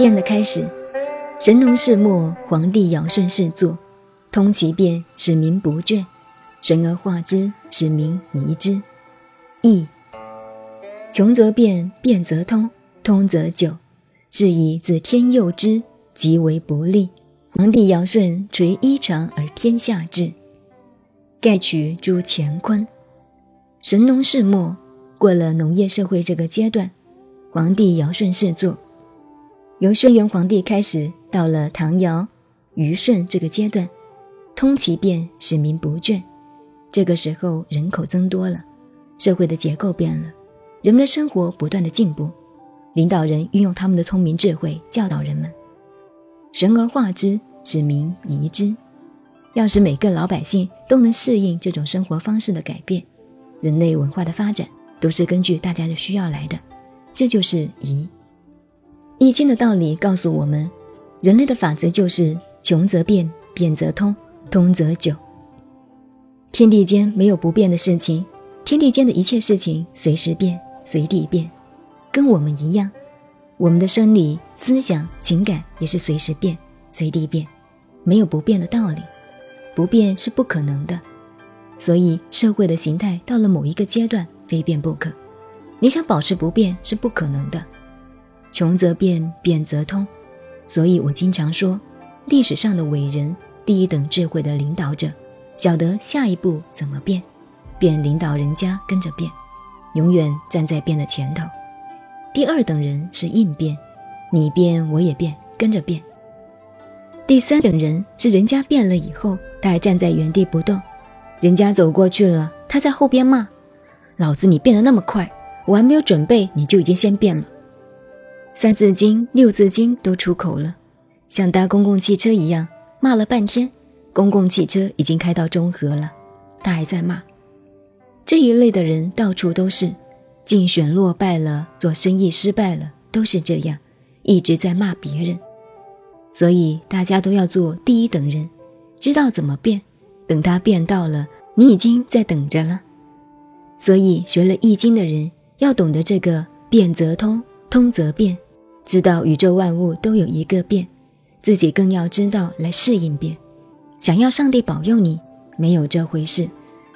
变的开始。神农氏末，皇帝尧舜氏作，通其变，使民不倦，神而化之，使民宜之。义，穷则变，变则通，通则久，是以自天佑之，即为不利。皇帝尧舜垂衣裳而天下治，盖取诸乾坤。神农氏末，过了农业社会这个阶段，皇帝尧舜氏作，由轩辕皇帝开始，到了唐尧、虞舜这个阶段，通其变，使民不倦。这个时候人口增多了，社会的结构变了，人们的生活不断的进步，领导人运用他们的聪明智慧教导人们，神而化之，使民宜之。要使每个老百姓都能适应这种生活方式的改变，人类文化的发展都是根据大家的需要来的，这就是宜。易经的道理告诉我们，人类的法则就是穷则变，变则通，通则久。天地间没有不变的事情，天地间的一切事情随时变，随地变，跟我们一样，我们的生理、思想、情感也是随时变，随地变，没有不变的道理，不变是不可能的。所以社会的形态到了某一个阶段，非变不可，你想保持不变是不可能的。穷则变，变则通，所以我经常说，历史上的伟人，第一等智慧的领导者，晓得下一步怎么变，便领导人家跟着变，永远站在变的前头。第二等人是应变，你变我也变，跟着变。第三等人是人家变了以后，他还站在原地不动，人家走过去了，他在后边骂，老子你变得那么快，我还没有准备你就已经先变了。三字经、六字经都出口了，像搭公共汽车一样，骂了半天，公共汽车已经开到中和了，他还在骂。这一类的人到处都是，竞选落败了，做生意失败了，都是这样，一直在骂别人。所以大家都要做第一等人，知道怎么变，等他变到了，你已经在等着了。所以学了易经的人要懂得这个变则通，通则变，知道宇宙万物都有一个变，自己更要知道来适应变。想要上帝保佑你，没有这回事，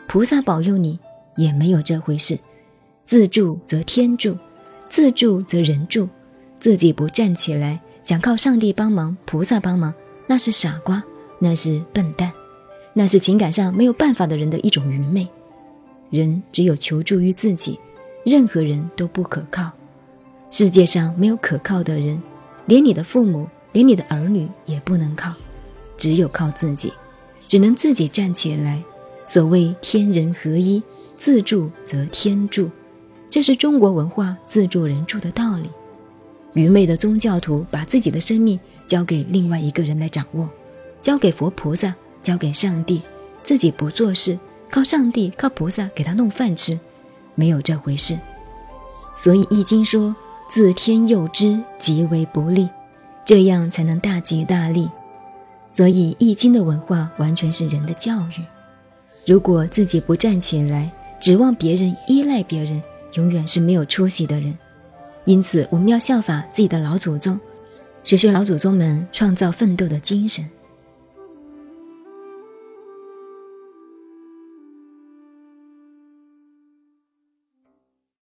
菩萨保佑你，也没有这回事。自助则天助，自助则人助，自己不站起来，想靠上帝帮忙、菩萨帮忙，那是傻瓜，那是笨蛋，那是情感上没有办法的人的一种愚昧。人只有求助于自己，任何人都不可靠，世界上没有可靠的人，连你的父母，连你的儿女也不能靠，只有靠自己，只能自己站起来。所谓天人合一，自助则天助，这是中国文化自助人助的道理。愚昧的宗教徒把自己的生命交给另外一个人来掌握，交给佛菩萨，交给上帝，自己不做事，靠上帝靠菩萨给他弄饭吃，没有这回事。所以易经说，自天佑之，即为不利，这样才能大吉大利。所以易经的文化完全是人的教育，如果自己不站起来，指望别人，依赖别人，永远是没有出息的人。因此我们要效法自己的老祖宗，学学老祖宗们创造奋斗的精神。